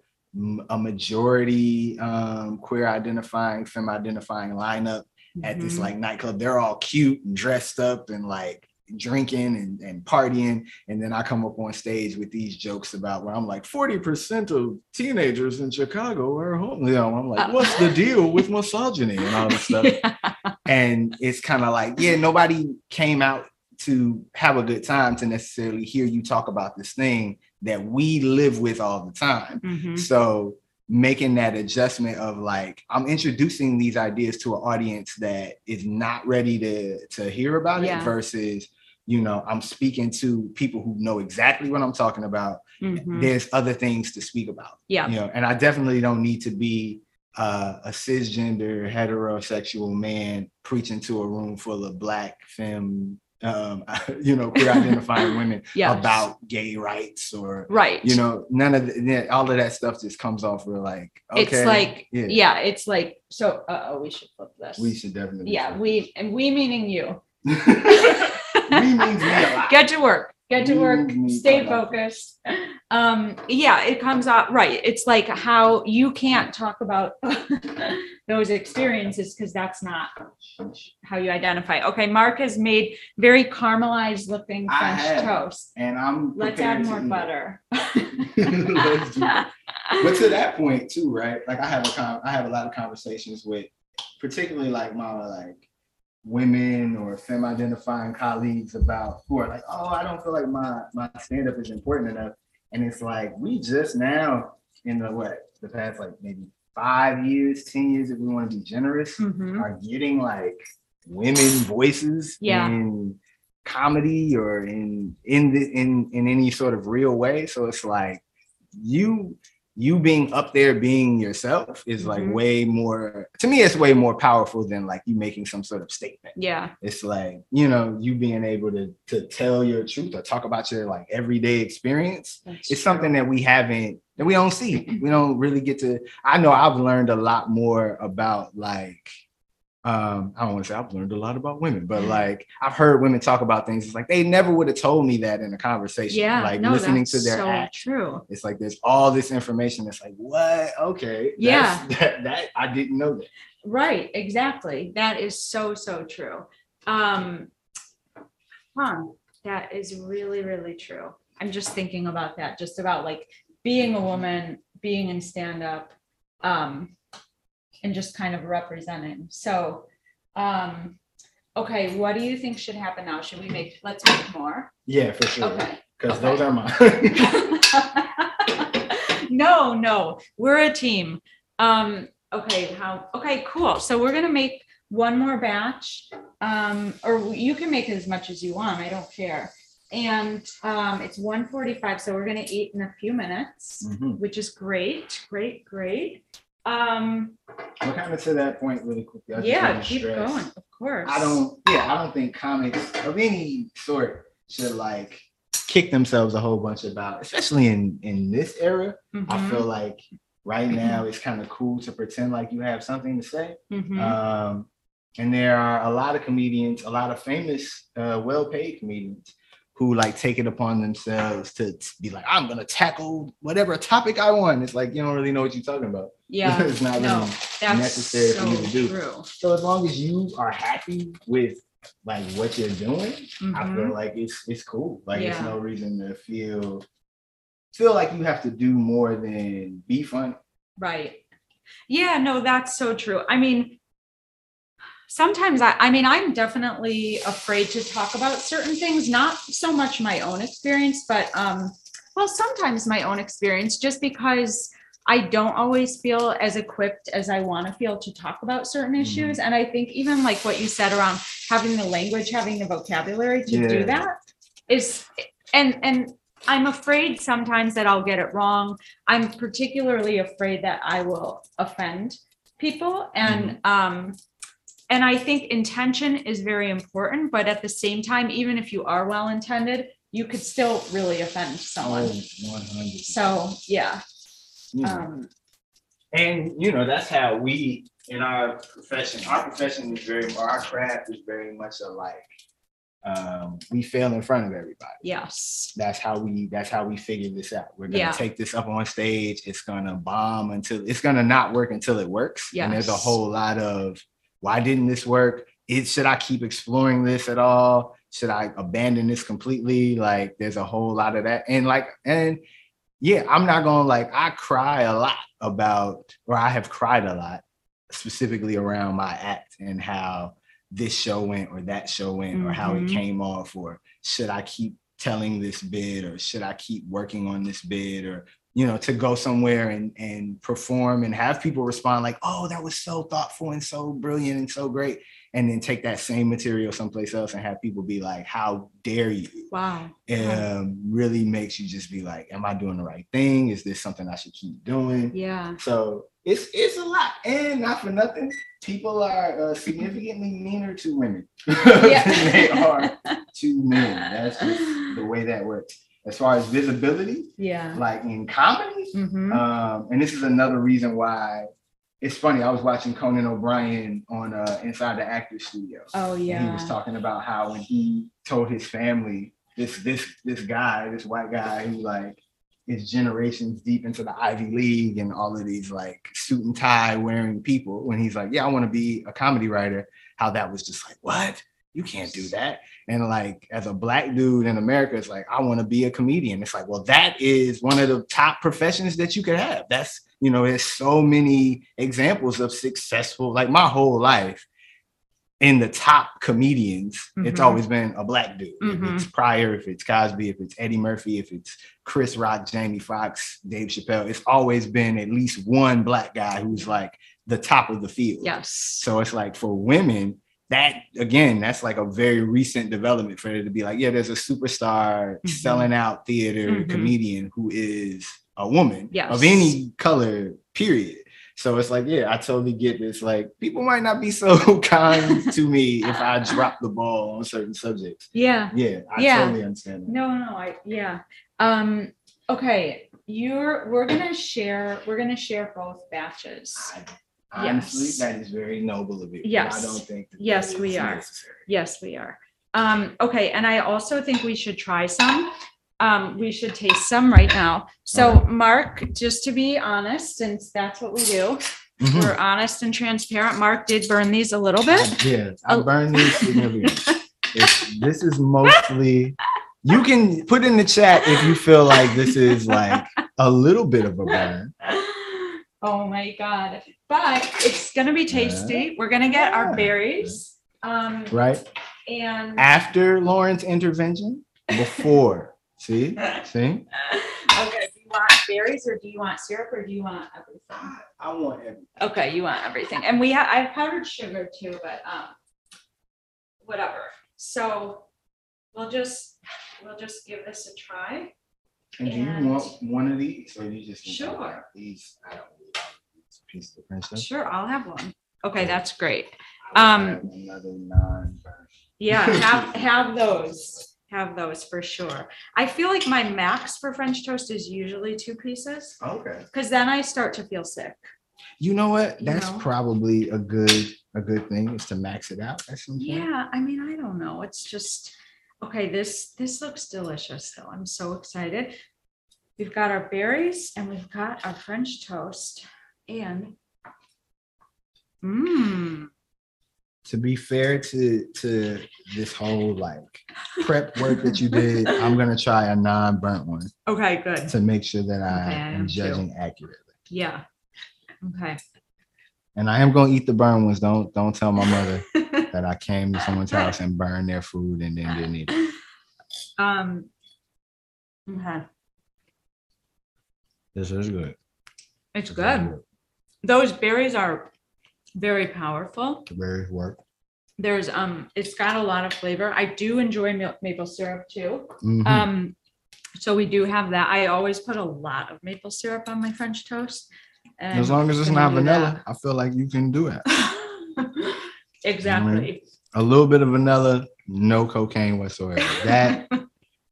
a majority um, queer identifying, femme identifying lineup. At this like nightclub, they're all cute and dressed up and like drinking and, and partying. And then I come up on stage with these jokes about where I'm like forty percent of teenagers in Chicago are homeless. You know, I'm like, what's the deal with misogyny and all this stuff? Yeah. And it's kind of like, yeah, nobody came out to have a good time to necessarily hear you talk about this thing that we live with all the time. Mm-hmm. So making that adjustment of like, I'm introducing these ideas to an audience that is not ready to, to hear about it, yeah. versus, you know, I'm speaking to people who know exactly what I'm talking about. Mm-hmm. There's other things to speak about. Yeah. You know, and I definitely don't need to be uh, a cisgender, heterosexual man preaching to a room full of Black femme, um, you know, queer identifying women yeah. about gay rights or, right. you know, none of the, all of that stuff just comes off. We're like, okay. It's like, yeah, yeah it's like, so uh, we should flip this. We should definitely. Yeah. We, this. And we meaning you. Get to work, get to work, stay focused. Um, yeah, it comes out right. It's like how you can't talk about those experiences because that's not how you identify. Okay, Mark has made very caramelized looking French have, toast. And I'm let's add more butter. Let's do that. But to that point too, right? Like I have a con- I have a lot of conversations with particularly like Mama, like women or femme identifying colleagues about who are like, oh, I don't feel like my my stand-up is important enough. And it's like, we just now in the what the past like maybe five years, ten years, if we want to be generous, mm-hmm. are getting like women voices yeah. in comedy or in in the in in any sort of real way. So it's like you you being up there being yourself is like mm-hmm. way more, to me, it's way more powerful than like you making some sort of statement. Yeah. It's like, you know, you being able to, to tell your truth or talk about your like everyday experience. That's it's true. Something that we haven't, that we don't see. We don't really get to, I know I've learned a lot more about like, um, I don't want to say I've learned a lot about women, but like I've heard women talk about things. It's like they never would have told me that in a conversation. Yeah, like no, listening to their so act. True. It's like there's all this information that's like, what? Okay. Yeah. That's, that, that I didn't know that. Right. Exactly. That is so, so true. Um, huh. That is really, really true. I'm just thinking about that, just about like being a woman, being in stand-up. Um, and just kind of represent it. So, um, okay, what do you think should happen now? Should we make, let's make more? Yeah, for sure. Okay. Because okay. those are mine. no, no, we're a team. Um, okay, how, okay, cool. So we're going to make one more batch, um, or you can make as much as you want. I don't care. And um, it's one forty-five. So we're going to eat in a few minutes, mm-hmm. which is great. Great, great. Um, we're kind of to that point really quickly. I yeah, keep stress. Going, of course. I don't, yeah, I don't think comics of any sort should like kick themselves a whole bunch about, especially in, in this era. Mm-hmm. I feel like right now it's kind of cool to pretend like you have something to say. Mm-hmm. Um, and there are a lot of comedians, a lot of famous, uh, well-paid comedians who like take it upon themselves to, to be like, I'm gonna tackle whatever topic I want. It's like, you don't really know what you're talking about. Yeah, it's not no, really necessary so for you to do. True. So as long as you are happy with like what you're doing, mm-hmm. I feel like it's it's cool. Like yeah. there's no reason to feel feel like you have to do more than be funny. Right. Yeah, no, that's so true. I mean, sometimes I, I mean, I'm definitely afraid to talk about certain things, not so much my own experience, but, um, well, sometimes my own experience, just because I don't always feel as equipped as I want to feel to talk about certain issues. And I think even like what you said around having the language, having the vocabulary to yeah. do that is, and, and I'm afraid sometimes that I'll get it wrong. I'm particularly afraid that I will offend people. And, mm-hmm. um, And I think intention is very important, but at the same time, even if you are well-intended, you could still really offend someone. one hundred percent. So, yeah. yeah. Um, and, you know, that's how we, in our profession, our profession is very, our craft is very much alike. Um, we fail in front of everybody. Yes. That's how we, that's how we figured this out. We're going to yeah. take this up on stage. It's going to bomb until, it's going to not work until it works. Yes. And there's a whole lot of, why didn't this work? It, should I keep exploring this at all? Should I abandon this completely? Like, there's a whole lot of that. And like, and yeah, I'm not gonna like, I cry a lot about, or I have cried a lot specifically around my act and how this show went or that show went mm-hmm. or how it came off, or should I keep telling this bit or should I keep working on this bit or you know, to go somewhere and, and perform and have people respond like, oh, that was so thoughtful and so brilliant and so great. And then take that same material someplace else and have people be like, how dare you? Wow. And um, really makes you just be like, am I doing the right thing? Is this something I should keep doing? Yeah. So it's it's a lot. And not for nothing, people are uh, significantly meaner to women yeah. than they are to men. That's just the way that works. As far as visibility, yeah, like in comedy, mm-hmm. um, and this is another reason why it's funny. I was watching Conan O'Brien on uh, Inside the Actors Studio. Oh yeah, and he was talking about how when he told his family, this this this guy, this white guy, who like is generations deep into the Ivy League and all of these like suit and tie wearing people, when he's like, yeah, I want to be a comedy writer. How that was just like, what? You can't do that. And like, as a black dude in America, it's like, I want to be a comedian. It's like, well, that is one of the top professions that you could have. That's, you know, there's so many examples of successful, like my whole life in the top comedians, mm-hmm. it's always been a black dude. Mm-hmm. If it's Pryor, if it's Cosby, if it's Eddie Murphy, if it's Chris Rock, Jamie Foxx, Dave Chappelle, it's always been at least one black guy who's like the top of the field. Yes. So it's like for women, that again, that's like a very recent development for it to be like, yeah, there's a superstar mm-hmm. selling out theater mm-hmm. comedian who is a woman yes. of any color, period. So it's like, yeah, I totally get this. Like, people might not be so kind to me if I drop the ball on certain subjects. Yeah. Yeah. I yeah. totally understand that. No, no, I yeah. Um, okay. You're we're gonna share, we're gonna share both batches. I, Honestly, yes. that is very noble of you. Yes. I don't think that yes, that we are. Necessary. Yes, we are. Um, okay. And I also think we should try some. Um, we should taste some right now. So right. Mark, just to be honest, since that's what we do, mm-hmm. we're honest and transparent. Mark did burn these a little bit. Yeah, I burned these significantly. This is mostly... You can put in the chat if you feel like this is like a little bit of a burn. Oh my God. But it's going to be tasty. Uh, We're going to get yeah. our berries. Um, right. And after Lauren's intervention, before. See? See? Okay. Do you want berries or do you want syrup or do you want everything? I want everything. Okay. You want everything. And we have, I have powdered sugar too, but um, whatever. So we'll just, we'll just give this a try. And, and do you want one of these or do you just sure. these? I don't piece of princess. Sure, I'll have one. Okay, that's great. Um, yeah, have have those, have those for sure. I feel like my max for French toast is usually two pieces. Okay. Because then I start to feel sick. You know what? That's you know? probably a good a good thing is to max it out. At some point. Yeah, I mean, I don't know. It's just okay. This this looks delicious though. I'm so excited. We've got our berries and we've got our French toast. And mm. to be fair to to this whole like prep work that you did, I'm gonna try a non-burnt one. Okay, good. To make sure that I okay, am judging too. accurately. Yeah. Okay. And I am gonna eat the burnt ones. Don't don't tell my mother that I came to someone's house and burned their food and then didn't eat it. Um. Okay. This is good. It's, it's good. good. Those berries are very powerful. The berries work. There's um, it's got a lot of flavor. I do enjoy mil- maple syrup too. Mm-hmm. Um, so we do have that. I always put a lot of maple syrup on my French toast. And as long as it's not vanilla, that. I feel like you can do it. Exactly. You know what I mean? A little bit of vanilla, no cocaine whatsoever. That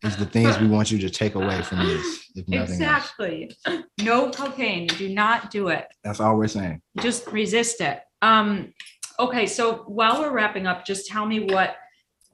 is the things we want you to take away from this. If nothing exactly. else. No cocaine. Do not do it. That's all we're saying. Just resist it. Um, okay. So while we're wrapping up, just tell me what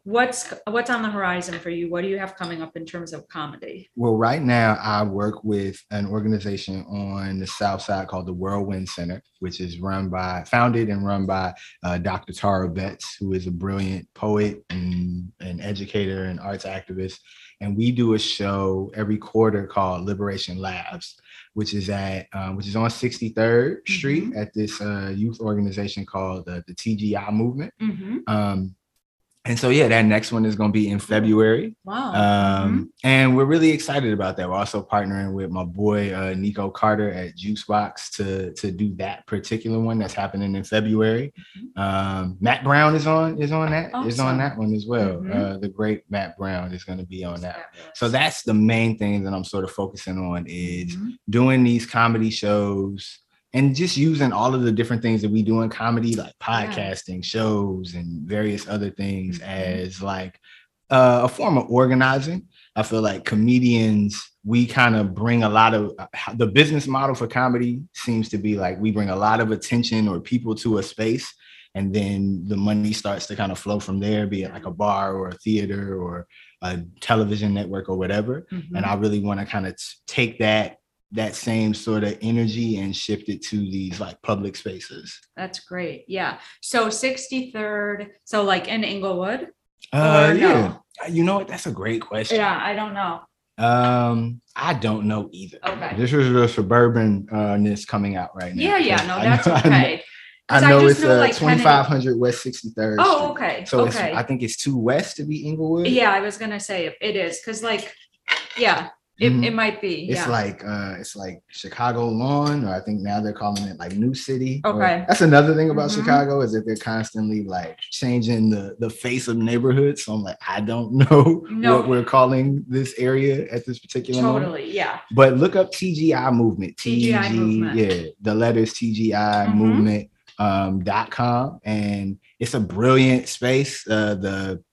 what's what's on the horizon for you. What do you have coming up in terms of comedy? Well, right now I work with an organization on the South Side called the Whirlwind Center, which is run by, founded and run by uh, Doctor Tara Betts, who is a brilliant poet and an educator and arts activist. And we do a show every quarter called Liberation Labs, which is at um, which is on sixty-third mm-hmm. Street at this uh, youth organization called uh, the T G I Movement. Mm-hmm. Um, And so, yeah, that next one is going to be in February. Wow. Um, mm-hmm. And we're really excited about that. We're also partnering with my boy, uh, Nico Carter at Juicebox to, to do that particular one that's happening in February. Mm-hmm. Um, Matt Brown is on is on that, awesome. is on that one as well. Mm-hmm. Uh, the great Matt Brown is going to be on that. Yeah. So that's the main thing that I'm sort of focusing on is mm-hmm. doing these comedy shows. And just using all of the different things that we do in comedy, like podcasting, yeah. shows, and various other things mm-hmm. as like uh, a form of organizing. I feel like comedians, we kind of bring a lot of, uh, the business model for comedy seems to be like we bring a lot of attention or people to a space, and then the money starts to kind of flow from there, be it like a bar or a theater or a television network or whatever. Mm-hmm. And I really want to kind of t- take that that same sort of energy and shift it to these like public spaces. That's great. Yeah. So sixty-third. So like in Englewood? Uh, yeah. No? You know what? That's a great question. Yeah. I don't know. Um, I don't know either. Okay. This is the suburbanness coming out right now. Yeah. Yeah. No, that's I know, okay. I know, I know I just it's know, uh, like twenty-five hundred ten... West sixty-third. Oh, okay. So okay. It's, I think it's too west to be Englewood. Yeah. I was going to say it is. Cause like, yeah. It, it might be. It's yeah. like uh, it's like Chicago Lawn, or I think now they're calling it like New City. Okay, or, that's another thing about mm-hmm. Chicago is that they're constantly like changing the the face of neighborhoods. So I'm like, I don't know no. what we're calling this area at this particular totally, moment. Totally, yeah. But look up T G I Movement. T G I Movement. Yeah, the letters T G I mm-hmm. Movement um, dot com, and it's a brilliant space. Uh, the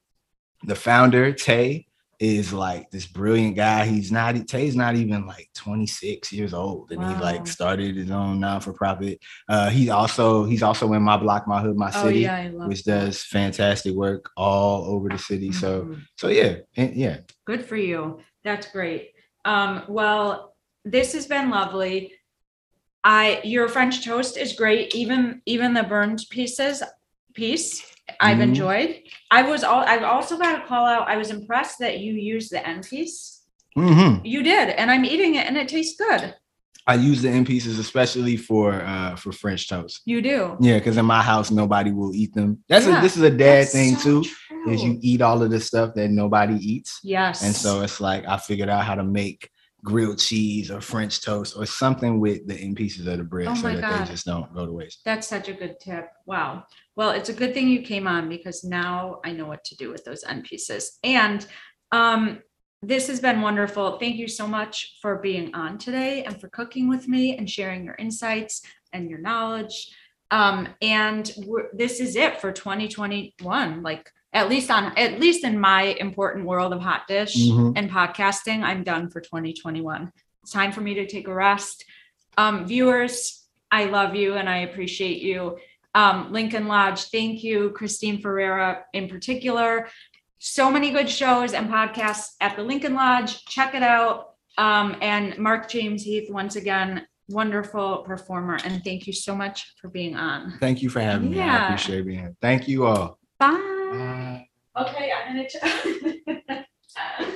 the founder Tay. Is like this brilliant guy. He's not, Tay's not even like twenty-six years old, and wow. he like started his own non for profit. Uh, he also he's also in My Block, My Hood, My City, oh, yeah, I love which that. Does fantastic work all over the city. Mm-hmm. So so yeah, yeah. Good for you. That's great. Um, well, this has been lovely. I your French toast is great. Even even the burned pieces piece. I've mm-hmm. enjoyed. I was all. I've also got a call out. I was impressed that you used the end piece. Mm-hmm. You did, and I'm eating it, and it tastes good. I use the end pieces especially for uh, for French toast. You do, yeah, because in my house nobody will eat them. That's yeah, a, this is a dad thing so too. True. Is you eat all of the stuff that nobody eats. Yes, and so it's like I figured out how to make grilled cheese or French toast or something with the end pieces of the bread oh so that God. They just don't go to waste. That's such a good tip. Wow. Well, it's a good thing you came on because now I know what to do with those end pieces. And um, this has been wonderful. Thank you so much for being on today and for cooking with me and sharing your insights and your knowledge. Um, and we're, this is it for twenty twenty-one. Like at least on, at least in my important world of Hot Dish mm-hmm. and podcasting, I'm done for twenty twenty-one. It's time for me to take a rest. Um, viewers, I love you and I appreciate you. Um, Lincoln Lodge, thank you, Christine Ferreira in particular. So many good shows and podcasts at the Lincoln Lodge. Check it out. Um, and Mark James Heath, once again, wonderful performer. And thank you so much for being on. Thank you for having yeah. me. I appreciate being here. Thank you all. Bye. Bye. Okay, I'm going to.